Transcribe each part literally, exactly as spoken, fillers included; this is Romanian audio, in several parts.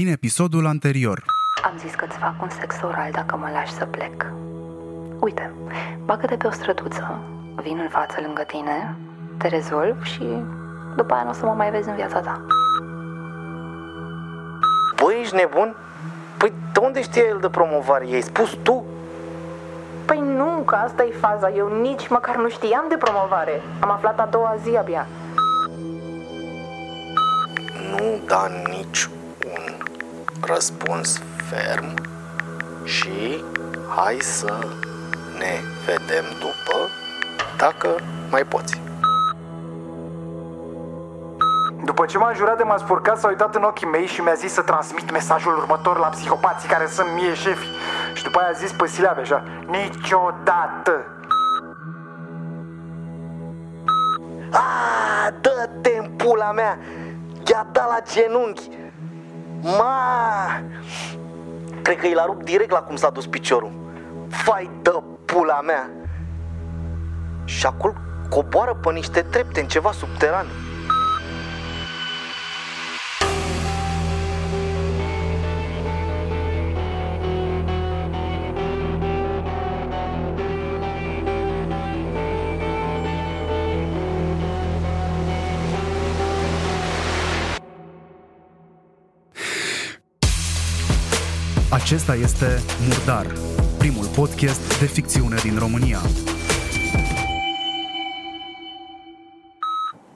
din episodul anterior. Am zis că-ți fac un sex oral dacă mă lași să plec. Uite, bagă-te pe o străduță, vin în față lângă tine, te rezolv și după aia nu o să mă mai vezi în viața ta. Băi, ești nebun? Păi de unde știe el de promovare? I-ai spus tu? Păi nu, că asta e faza. Eu nici măcar nu știam de promovare. Am aflat a doua zi abia. Nu da nici un răspuns ferm și hai să ne vedem după, dacă mai poți. După ce m-a jurat de m-a spurcat, s-a uitat în ochii mei și mi-a zis să transmit mesajul următor la psihopații care sunt mie șefi. Și după aia a zis pe silabe așa: niciodată! Aaa, dă-te în pula mea! I-a dat la genunchi! Ma! Cred că i l-a rupt direct la cum s-a dus piciorul. Fai dă pula mea! Și acolo coboară pe niște trepte în ceva subteran. Acesta este Murdar, primul podcast de ficțiune din România.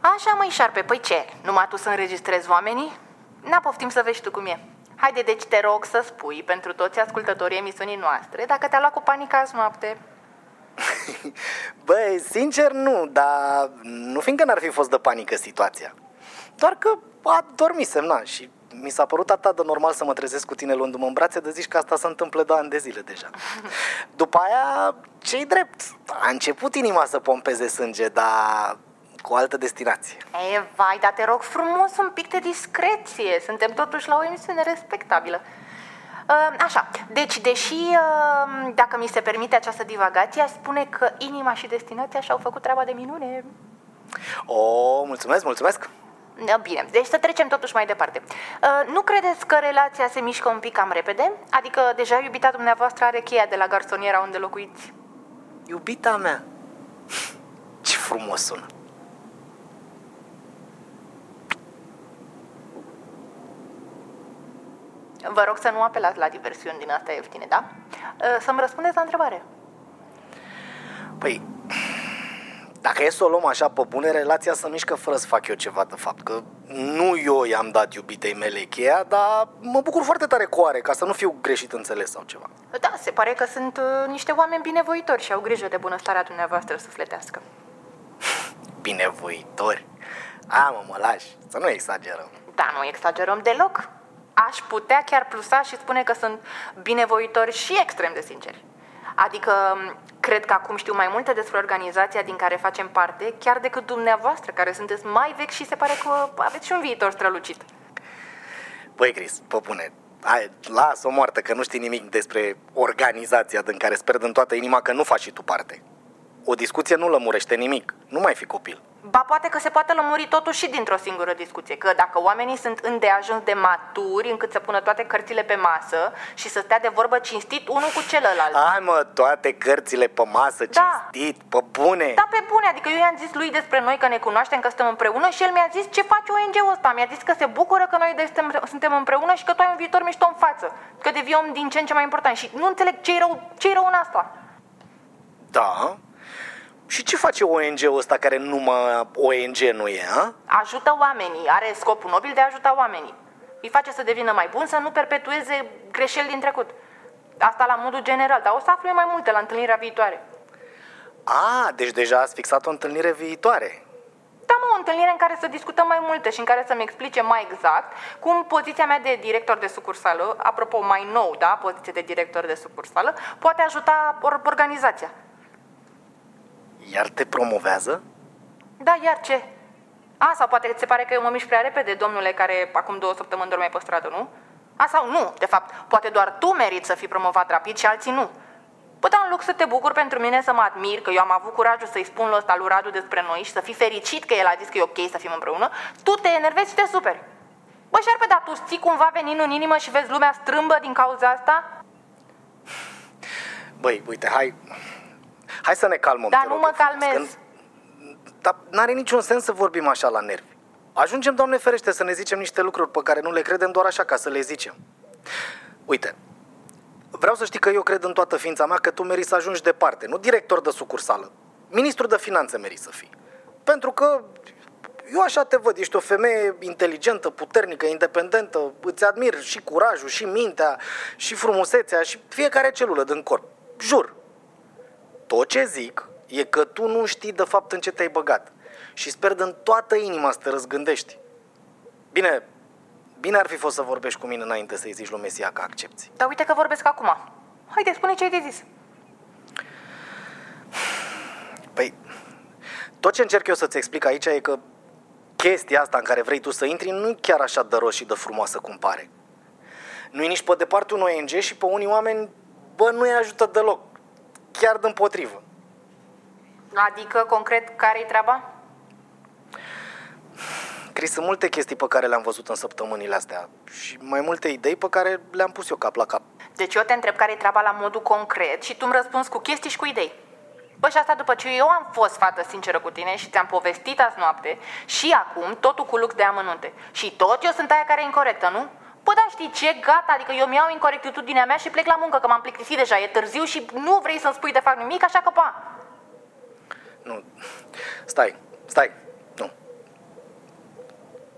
Așa, măi, Șarpe, păi ce? Numai tu să înregistrezi oamenii? N-a poftim să vezi tu cum e. Haide, deci te rog să spui pentru toți ascultătorii emisiunii noastre dacă te-a luat cu panica azi noapte. Băi, sincer nu, dar nu fiindcă n-ar fi fost de panică situația. Doar că adormisem, na, și... mi s-a părut atât de normal să mă trezesc cu tine luându-mă în brațe, de zici că asta se întâmplă de ani de zile deja. După aia, ce-i drept, a început inima să pompeze sânge, dar cu o altă destinație. E, vai, dar te rog frumos un pic de discreție, suntem totuși la o emisiune respectabilă. Așa, deci deși, dacă mi se permite această divagație, aș spune că inima și destinația și-au făcut treaba de minune. O, mulțumesc, mulțumesc! Bine, deci să trecem totuși mai departe. Nu credeți că relația se mișcă un pic cam repede? Adică deja iubita dumneavoastră are cheia de la garsoniera unde locuiți. Iubita mea? Ce frumos sună! Vă rog să nu apelați la diversiuni din astea ieftine, da? Să-mi răspundeți la întrebare. Păi... dacă e să o luăm așa pe bune, relația se mișcă fără să fac eu ceva de fapt. Că nu eu i-am dat iubitei mele cheia, dar mă bucur foarte tare cu oare, ca să nu fiu greșit înțeles sau ceva. Da, se pare că sunt uh, niște oameni binevoitori și au grijă de bunăstarea dumneavoastră sufletească. Binevoitori? A, mă, mă lași, să nu exagerăm. Da, nu exagerăm deloc. Aș putea chiar plusa și spune că sunt binevoitori și extrem de sinceri. Adică, cred că acum știu mai multe despre organizația din care facem parte, chiar decât dumneavoastră, care sunteți mai vechi și se pare că aveți și un viitor strălucit. Băi, Cris, pă bune, hai, las-o moartă că nu știi nimic despre organizația din care sper din toată inima că nu faci și tu parte. O discuție nu lămurește nimic, nu mai fi copil. Ba, poate că se poate lămuri totuși și dintr-o singură discuție, că dacă oamenii sunt îndeajuns de maturi încât să pună toate cărțile pe masă și să stea de vorbă cinstit unul cu celălalt. Hai mă, toate cărțile pe masă, da. Cinstit, pe bune. Da, pe bune, adică eu i-am zis lui despre noi că ne cunoaștem, că suntem împreună și el mi-a zis ce face O N G-ul ăsta. Mi-a zis că se bucură că noi suntem împreună și că tu ai un viitor mișto în față, că devii om din ce în ce mai important și nu înțeleg ce-i rău, ce-i rău în asta. Da. Și ce face O N G-ul ăsta care numai O N G nu e, a? Ajută oamenii, are scopul nobil de a ajuta oamenii. Îi face să devină mai bun, să nu perpetueze greșeli din trecut. Asta la modul general, dar o să aflăm mai multe la întâlnirea viitoare. A, deci deja ați fixat o întâlnire viitoare. Da, mă, o întâlnire în care să discutăm mai multe și în care să-mi explice mai exact cum poziția mea de director de sucursală, apropo, mai nou, da, poziție de director de sucursală, poate ajuta organizația. Iar te promovează? Da, iar ce? A, sau poate ți se pare că eu mă mișc prea repede, domnule, care acum două săptămâni dorme pe stradă, nu? A, sau nu, de fapt, poate doar tu meriți să fii promovat rapid și alții nu. Păi da, în loc să te bucur pentru mine, să mă admir că eu am avut curajul să-i spun ăsta lui Radu despre noi și să fii fericit că el a zis că e ok să fim împreună, tu te enervezi și te superi. Bă, Șarpe, dar tu ții cumva veninul în inimă și vezi lumea strâmbă din cauza asta? Băi, uite, hai... Hai să ne calmăm. Dar nu mă calmez. Când... Dar n-are niciun sens să vorbim așa la nervi. Ajungem, Doamne ferește, să ne zicem niște lucruri pe care nu le credem doar așa, ca să le zicem. Uite, vreau să știi că eu cred în toată ființa mea că tu meriți să ajungi departe, nu director de sucursală. Ministru de finanțe meriți să fii. Pentru că eu așa te văd, ești o femeie inteligentă, puternică, independentă, îți admir și curajul, și mintea, și frumusețea, și fiecare celulă din corp. Jur! Tot ce zic e că tu nu știi de fapt în ce te-ai băgat și sper din toată inima să te răzgândești. Bine, bine ar fi fost să vorbești cu mine înainte să-i zici lui Mesia că accepți. Dar uite că vorbesc acum. Haide, spune ce ai de zis. Păi, tot ce încerc eu să-ți explic aici e că chestia asta în care vrei tu să intri nu e chiar așa de roșie de frumoasă cum pare. Nu e nici pe departe un O N G și pe unii oameni, bă, nu-i ajută deloc. Chiar dimpotrivă. Adică, concret, care-i treaba? Cris, sunt multe chestii pe care le-am văzut în săptămânile astea și mai multe idei pe care le-am pus eu cap la cap. Deci eu te întreb care-i treaba la modul concret și tu îmi răspunzi cu chestii și cu idei. Bă, și asta după ce eu am fost fată sinceră cu tine și ți-am povestit azi noapte și acum totul cu lux de amănunte. Și tot eu sunt aia care e incorectă, nu? Bă, da, știi ce? Gata, adică eu mi-iau incorectitudinea mea și plec la muncă, că m-am plictisit deja, e târziu și nu vrei să-mi spui de fapt nimic, așa că pa! Nu, stai, stai, nu.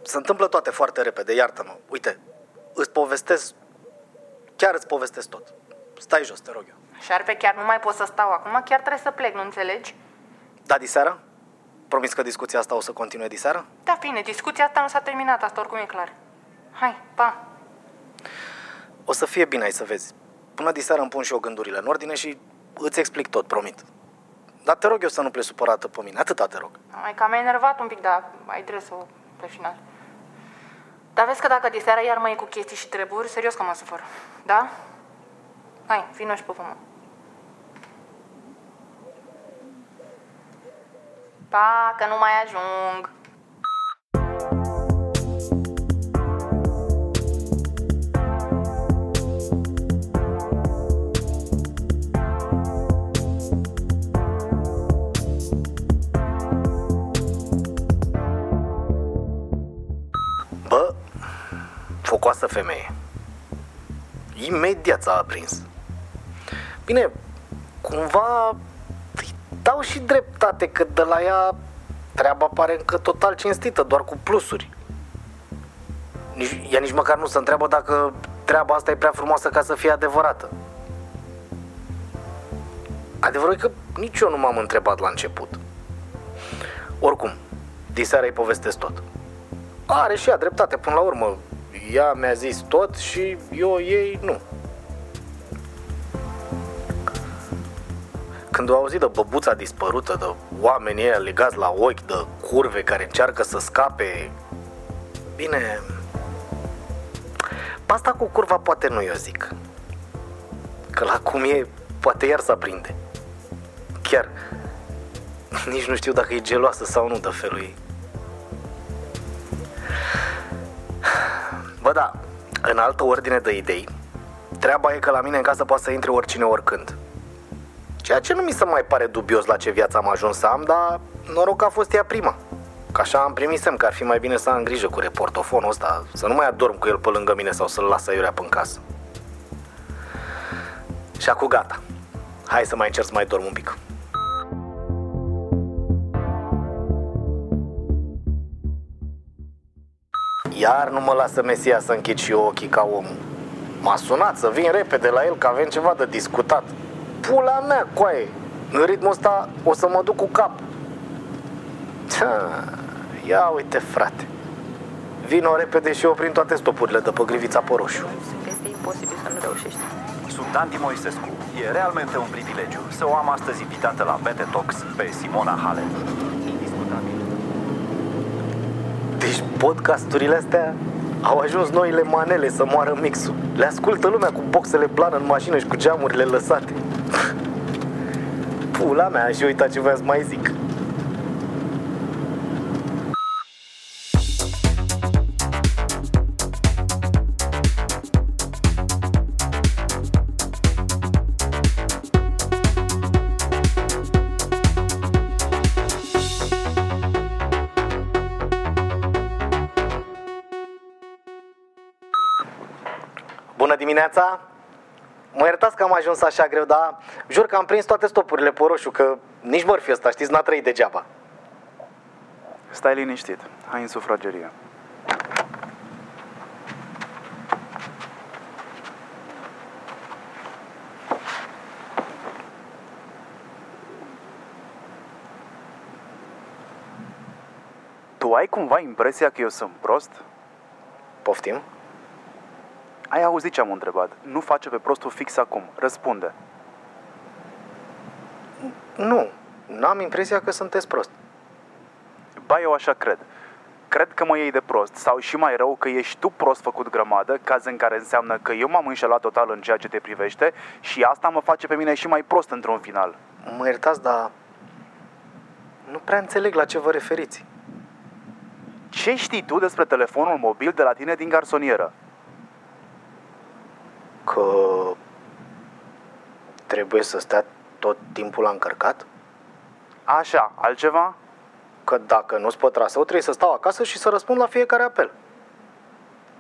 Se întâmplă toate foarte repede, iartă-mă. Uite, îți povestesc, chiar îți povestesc tot. Stai jos, te rog eu. Șarpe, chiar nu mai pot să stau acum, chiar trebuie să plec, nu înțelegi? Da, diseară? Promis că discuția asta o să continue diseară? Da, bine, discuția asta nu s-a terminat, asta oricum e clar. Hai, pa! O să fie bine, ai să vezi. Până diseară îmi pun și eu gândurile în ordine și îți explic tot, promit. Dar te rog eu să nu pleci supărată pe mine, atâta te rog. Mai că m-ai enervat un pic, dar ai trebuie să o pe final. Dar vezi că dacă diseară iar mai e cu chestii și treburi, serios că mă supăr, da? Hai, vino și pupă-mă. Pa, că nu mai ajung. Focoasă femeie. Imediat s-a aprins. Bine, cumva îi dau și dreptate că de la ea treaba pare încă total cinstită, doar cu plusuri. Nici, ea nici măcar nu se întreabă dacă treaba asta e prea frumoasă ca să fie adevărată. Adevărul e că nici eu nu m-am întrebat la început. Oricum, diseară îi povestesc tot. Are și ea dreptate până la urmă. Ea mi-a zis tot și eu ei nu. Când au auzit de băbuța dispărută, de oamenii ăia legați la ochi, de curve care încearcă să scape... Bine... Asta cu curva poate nu eu zic. Că la cum e, poate iar se aprinde. Chiar, nici nu știu dacă e geloasă sau nu de felul ei. Bă, da, în altă ordine de idei, treaba e că la mine în casă poate să intre oricine oricând. Ceea ce nu mi se mai pare dubios la ce viață am ajuns să am, dar noroc că a fost ea prima. Că așa am primit semn că ar fi mai bine să am grijă cu reportofonul ăsta, să nu mai adorm cu el pe lângă mine sau să-l las aiurea pe-n casă. Și acum gata, hai să mai încerc să mai dorm un pic. Iar nu mă lasă Mesia să închid și eu ochii ca omul. M-a sunat să vin repede la el că avem ceva de discutat. Pula mea, coaie! În ritmul ăsta o să mă duc cu cap. Ia uite, frate. Vino repede și eu prin toate stopurile de pe Grivița pe roșu. Este imposibil să nu reușești. Sunt Andy Moisescu. E realmente un privilegiu să o am astăzi invitată la Bethe Tox pe Simona Haller. Deci podcasturile astea au ajuns noile manele să moară mixul. Le ascultă lumea cu boxele plană în mașină și cu geamurile lăsate. Pula mea, aș uita ce vreau să mai zic. Bună dimineața! Mă iertați că am ajuns așa greu, dar jur că am prins toate stopurile pe roșu, că nici mărfiul ăsta, știți, n-a trăit degeaba. Stai liniștit, hai în sufragerie. Tu ai cumva impresia că eu sunt prost? Poftim? Ai auzit ce am întrebat. Nu face pe prostul fix acum. Răspunde. Nu. N-am impresia că sunteți prost. Ba, eu așa cred. Cred că mă iei de prost. Sau și mai rău că ești tu prost făcut grămadă, caz în care înseamnă că eu m-am înșelat total în ceea ce te privește și asta mă face pe mine și mai prost într-un final. Mă iertați, dar nu prea înțeleg la ce vă referiți. Ce știi tu despre telefonul mobil de la tine din garsonieră? Că trebuie să stea tot timpul la încărcat? Așa, altceva? Că dacă nu-ți pot traseu, trebuie să stau acasă și să răspund la fiecare apel.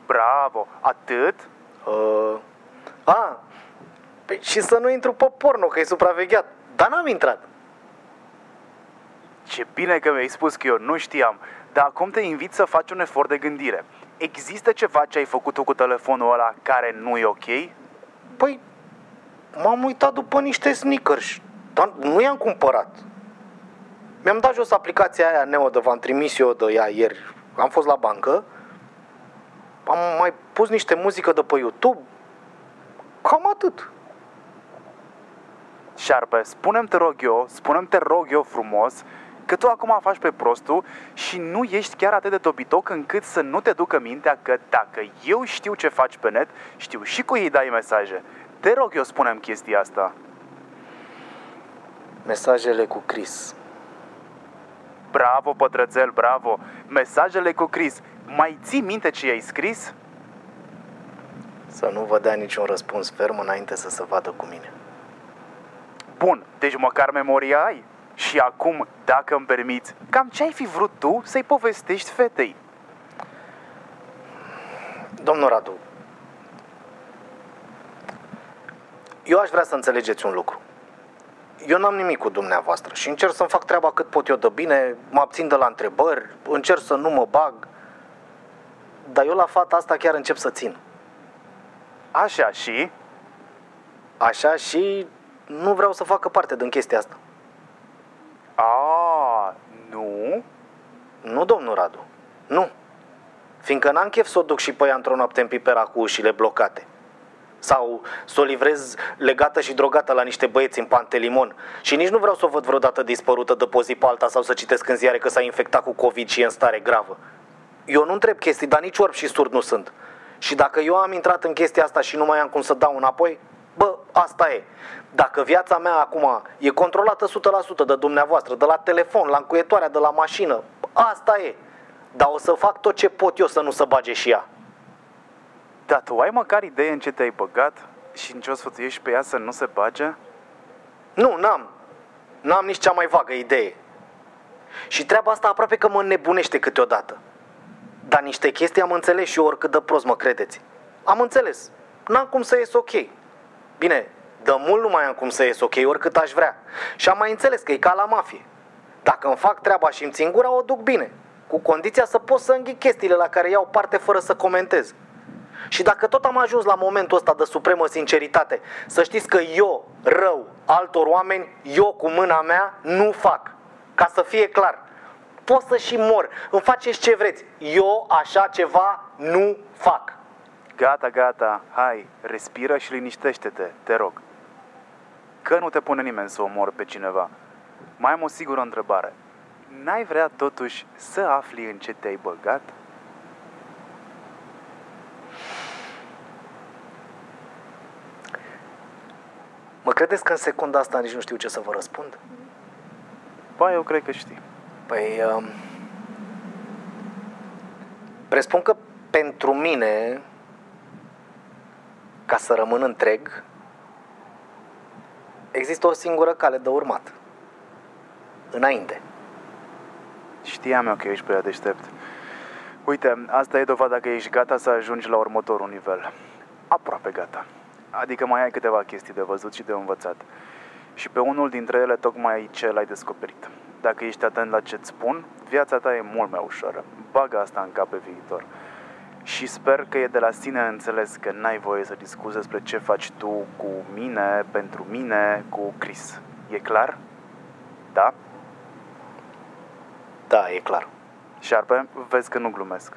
Bravo! Atât? Uh, a, pe, și să nu intru pe porno, că e supravegheat. Dar n-am intrat. Ce bine că mi-ai spus, că eu nu știam. Dar acum te invit să faci un efort de gândire. Există ceva ce ai făcut tu cu telefonul ăla care nu e ok? Păi, m-am uitat după niște sneakers, dar nu i-am cumpărat. Mi-am dat jos aplicația aia Neo, de v-am trimis eu de ea ieri. Am fost la bancă, am mai pus niște muzică de pe YouTube, cam atât. Șarpe, spune-mi te rog eu, spune-mi te rog eu frumos, că tu acum faci pe prostul și nu ești chiar atât de dobitoc încât să nu te ducă mintea că dacă eu știu ce faci pe net, știu și cu ei dai mesaje. Te rog eu, spune-mi chestia asta. Mesajele cu Cris. Bravo, pătrățel, bravo. Mesajele cu Cris. Mai ții minte ce i-ai scris? Să nu vă dea niciun răspuns ferm înainte să se vadă cu mine. Bun, deci măcar memoria ai. Și acum, dacă îmi permiți, cam ce ai fi vrut tu să-i povestești fetei? Domnul Radu, eu aș vrea să înțelegeți un lucru. Eu n-am nimic cu dumneavoastră și încerc să-mi fac treaba cât pot eu de bine, mă abțin de la întrebări, încerc să nu mă bag, dar eu la fata asta chiar încep să țin. Așa și? Așa și nu vreau să facă parte din chestia asta. A, nu? Nu, domnul Radu, nu. Fiindcă n-am chef să o duc și pe ea într-o noapte în pipera cu ușile blocate. Sau să o livrez legată și drogată la niște băieți în Pantelimon. Și nici nu vreau să o văd vreodată dispărută de pe o zi pe alta sau să citesc în ziare că s-a infectat cu COVID și e în stare gravă. Eu nu întreb chestii, dar nici orb și surd nu sunt. Și dacă eu am intrat în chestia asta și nu mai am cum să dau înapoi, bă, asta e. Dacă viața mea acum e controlată o sută la sută de dumneavoastră, de la telefon, la încuietoarea, de la mașină, asta e. Dar o să fac tot ce pot eu să nu se bage și ea. Dar tu ai măcar idee în ce te-ai băgat și în ce o sfătuiești pe ea să nu se bage? Nu, n-am. N-am nici cea mai vagă idee. Și treaba asta aproape că mă înnebunește câteodată. Dar niște chestii am înțeles și eu, oricât de prost mă credeți. Am înțeles. N-am cum să ies ok. Bine, de mult nu mai am cum să ies ok, oricât aș vrea. Și am mai înțeles că e ca la mafie. Dacă îmi fac treaba și îmi țin gura, o duc bine. Cu condiția să pot să înghic chestiile la care iau parte fără să comentez. Și dacă tot am ajuns la momentul ăsta de supremă sinceritate, să știți că eu, rău, altor oameni, eu cu mâna mea nu fac. Ca să fie clar, pot să și mor, îmi faceți ce vreți. Eu așa ceva nu fac. Gata, gata, hai, respiră și liniștește-te, te rog. Că nu te pune nimeni să omori pe cineva. Mai am o sigură întrebare. N-ai vrea totuși să afli în ce te-ai băgat? Mă credeți că în secunda asta nici nu știu ce să vă răspund? Ba, eu cred că știi. Păi, um, presupun că pentru mine, ca să rămân întreg, există o singură cale de urmat. Înainte. Știam eu că ești prea deștept. Uite, asta e dovada că ești gata să ajungi la următorul nivel. aproape gata. Adică mai ai câteva chestii de văzut și de învățat. Și pe unul dintre ele tocmai ce l-ai descoperit. Dacă ești atent la ce-ți spun, viața ta e mult mai ușoară. Bagă asta în cap pe viitor. Și sper că e de la sine înțeles că n-ai voie să discuți despre ce faci tu cu mine, pentru mine, cu Cris. E clar? Da? Da, e clar. Șarpe, vezi că nu glumesc.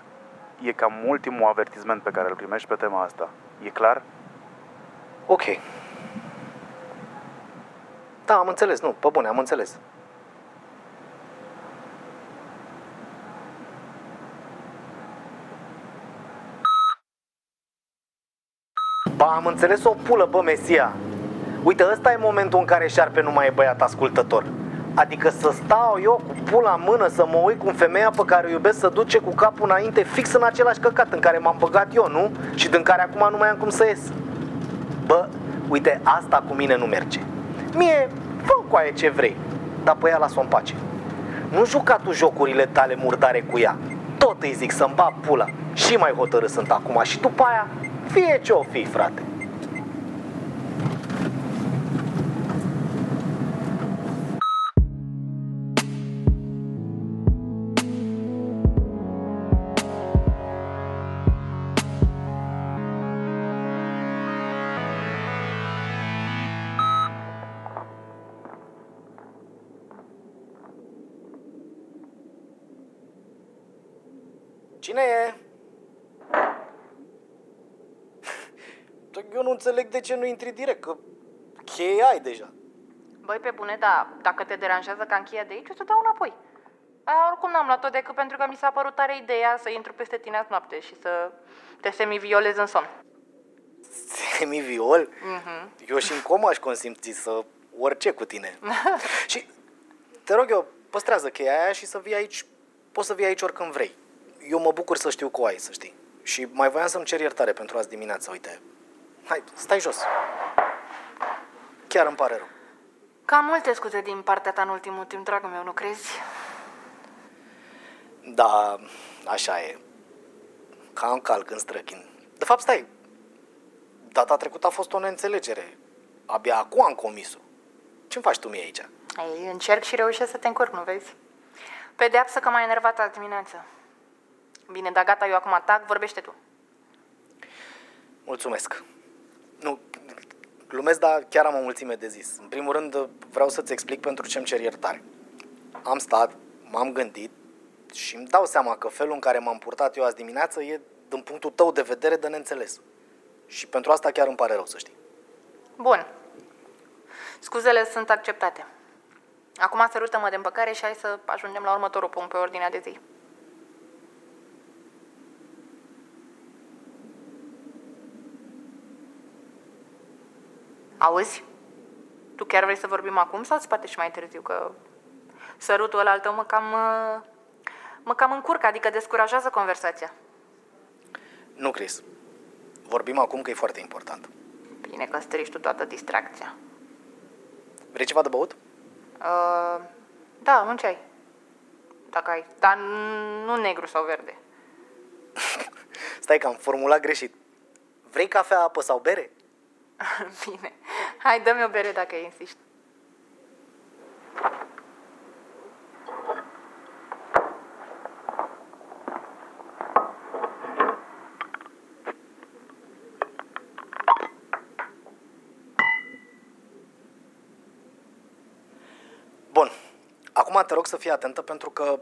E cam ultimul avertisment pe care îl primești pe tema asta. E clar? Ok. Da, am înțeles, nu, pe bune, am înțeles. Ba, am înțeles o pulă, bă, Mesia. Uite, ăsta e momentul în care Șarpe nu mai e băiat ascultător. Adică să stau eu cu pula în mână, să mă uit cum femeia pe care o iubesc să duce cu capul înainte fix în același căcat în care m-am băgat eu, nu? Și din care acum nu mai am cum să ies. Bă, uite, asta cu mine nu merge. Mie, fă cu aia ce vrei, dar pe ea las-o în pace. Nu juca tu jocurile tale murdare cu ea. Tot îi zic să-mi bag pula. Și mai hotărât sunt acum și după aia, fie ce o fi, frate. Cine e? Eu nu înțeleg de ce nu intri direct, că cheia ai deja. Băi, pe bune, da, dacă te deranjează ca încheia de aici, o să dau înapoi. A, oricum n-am luat-o decât pentru că mi s-a părut tare ideea să intru peste tine azi noapte și să te semiviolez în somn. Semiviol? Mm-hmm. Eu și în comă aș consimți să orice cu tine. Și te rog eu, păstrează cheia aia și să vii aici, poți să vii aici oricând vrei. Eu mă bucur să știu că o ai, să știi. Și mai voiam să-mi cer iertare pentru azi dimineață, uite. Hai, stai jos. Chiar îmi pare rău. Cam multe scuze din partea ta în ultimul timp, dragul meu, nu crezi? Da, așa e. Cam calc în străchin. De fapt, stai. Data trecută a fost o neînțelegere. Abia acum am comis-o. Ce-mi faci tu mie aici? Ei, încerc și reușesc să te încurc, nu vezi? Pedeapsă că m-ai enervat azi dimineață. Bine, dar gata, eu acum atac, vorbește tu. Mulțumesc. Nu, glumesc, dar chiar am o mulțime de zis. În primul rând, vreau să-ți explic pentru ce-mi cer iertare. Am stat, m-am gândit și îmi dau seama că felul în care m-am purtat eu azi dimineață e, din punctul tău de vedere, de neînțeles. Și pentru asta chiar îmi pare rău, să știi. Bun. Scuzele sunt acceptate. Acum sărută-mă de împăcare și hai să ajungem la următorul punct pe ordinea de zi. Auzi? Tu chiar vrei să vorbim acum sau îți poate și mai târziu? Că sărutul ăla al tău mă cam, mă cam încurcă, adică descurajează conversația. Nu, Cris. Vorbim acum că e foarte important. Bine că strici tu toată distracția. Vrei ceva de băut? Uh, da, un ceai. Dacă ai. Dar nu negru sau verde. Stai că am formulat greșit. Vrei cafea, apă sau bere? Bine. Hai, dă-mi o bere dacă insiști. Bun. Acum te rog să fii atentă pentru că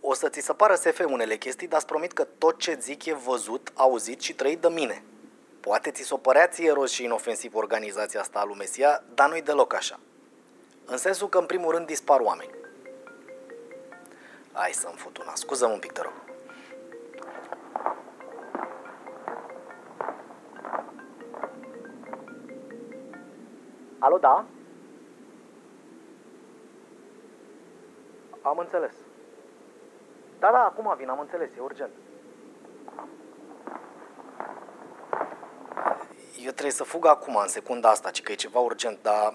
o să ți se pară S F unele chestii, dar îți promit că tot ce zic e văzut, auzit și trăit de mine. Poate ți s-o părea ție roz și inofensiv organizația asta a lui Mesia, dar nu-i deloc așa. În sensul că, în primul rând, dispar oameni. Hai să-mi fut una. Scuză-mă un pic, te rog. Alo, da? Am înțeles. Da, da, acum vin, am înțeles, e urgent. Eu trebuie să fug acum, în secunda asta, ci că e ceva urgent, dar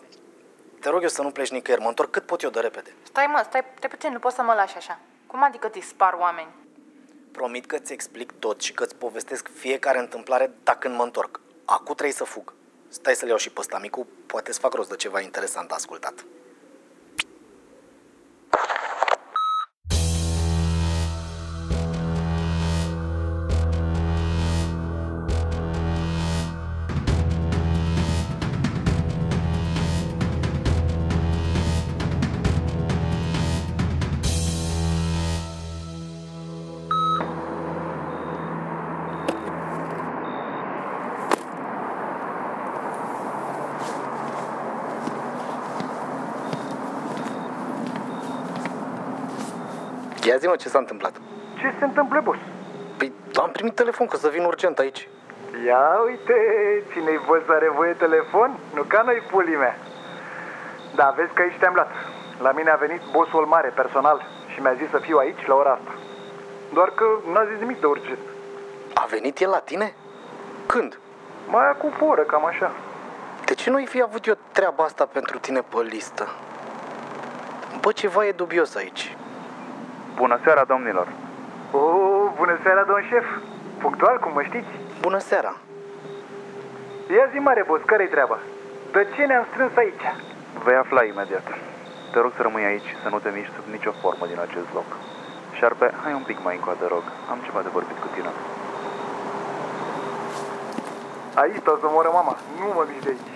te rog eu să nu pleci nicăieri, mă întorc cât pot eu de repede. Stai mă, stai, stai puțin, nu poți să mă lași așa. Cum adică dispar oameni? Promit că ți explic tot și că îți povestesc fiecare întâmplare dacă când mă întorc. Acum trebuie să fug. Stai să le iau și pe ăsta micu, poate să fac rost de ceva interesant ascultat. Ia zi-mă, ce s-a întâmplat? Ce se întâmplă, boss? Păi am primit telefon că să vin urgent aici. Ia uite, cine-i boss are voie telefon? Nu ca noi, pulii mea. Da, vezi că aici te-am luat. La mine a venit bossul mare, personal, și mi-a zis să fiu aici la ora asta. Doar că n-a zis nimic de urgent. A venit el la tine? Când? Mai acum o oră, cam așa. De ce nu-i fi avut eu treaba asta pentru tine pe listă? Bă, ceva e dubios aici. Bună seara, domnilor! Oh, bună seara, domn șef! Punctual, cum mă știți? Bună seara! Ia zi, mare boss, care-i treaba? De ce ne-am strâns aici? Vei afla imediat. Te rog să rămâi aici și să nu te miști sub nicio formă din acest loc. Șarpe, hai un pic mai încoa, te rog. Am ceva de vorbit cu tine. Aici o să moră mama. Nu mă miști de aici.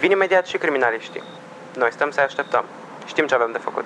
Vin imediat și criminaliștii. Noi stăm să-i așteptăm. Știm ce avem de făcut.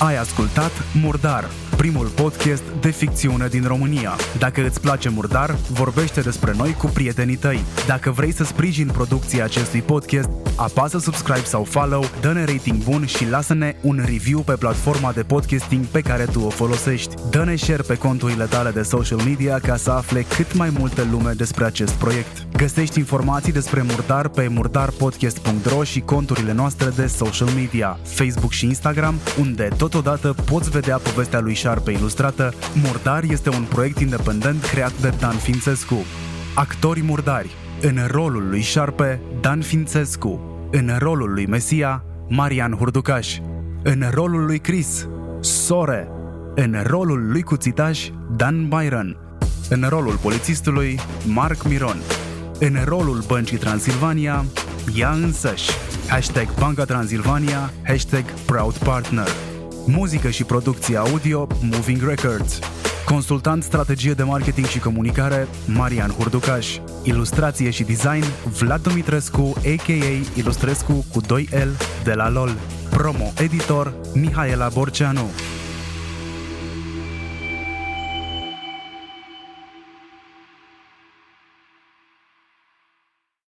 Ai ascultat Murdar, primul podcast de ficțiune din România. Dacă îți place Murdar, vorbește despre noi cu prietenii tăi. Dacă vrei să sprijini producția acestui podcast, apasă subscribe sau follow, dă-ne rating bun și lasă-ne un review pe platforma de podcasting pe care tu o folosești. Dă-ne share pe conturile tale de social media ca să afle cât mai multă lume despre acest proiect. Găsești informații despre Murdar pe murdar podcast punct ro și conturile noastre de social media, Facebook și Instagram, unde totodată poți vedea povestea lui Șarpe ilustrată. Murdar este un proiect independent creat de Dan Fințescu. Actorii murdari: în rolul lui Șarpe, Dan Fințescu; în rolul lui Mesia, Marian Hurducaș; în rolul lui Cris, Sore; în rolul lui Cuțitaș, Dan Byron; în rolul polițistului, Marc Miron; în rolul Băncii Transilvania, ea însăși, hashtag Banca Transilvania, hashtag Proud Partner. Muzică și producție audio, Moving Records. Consultant strategie de marketing și comunicare, Marian Hurducaș. Ilustrație și design, Vlad Dumitrescu, a k a. Ilustrescu cu doi L de la LOL. Promo editor, Mihaela Borceanu.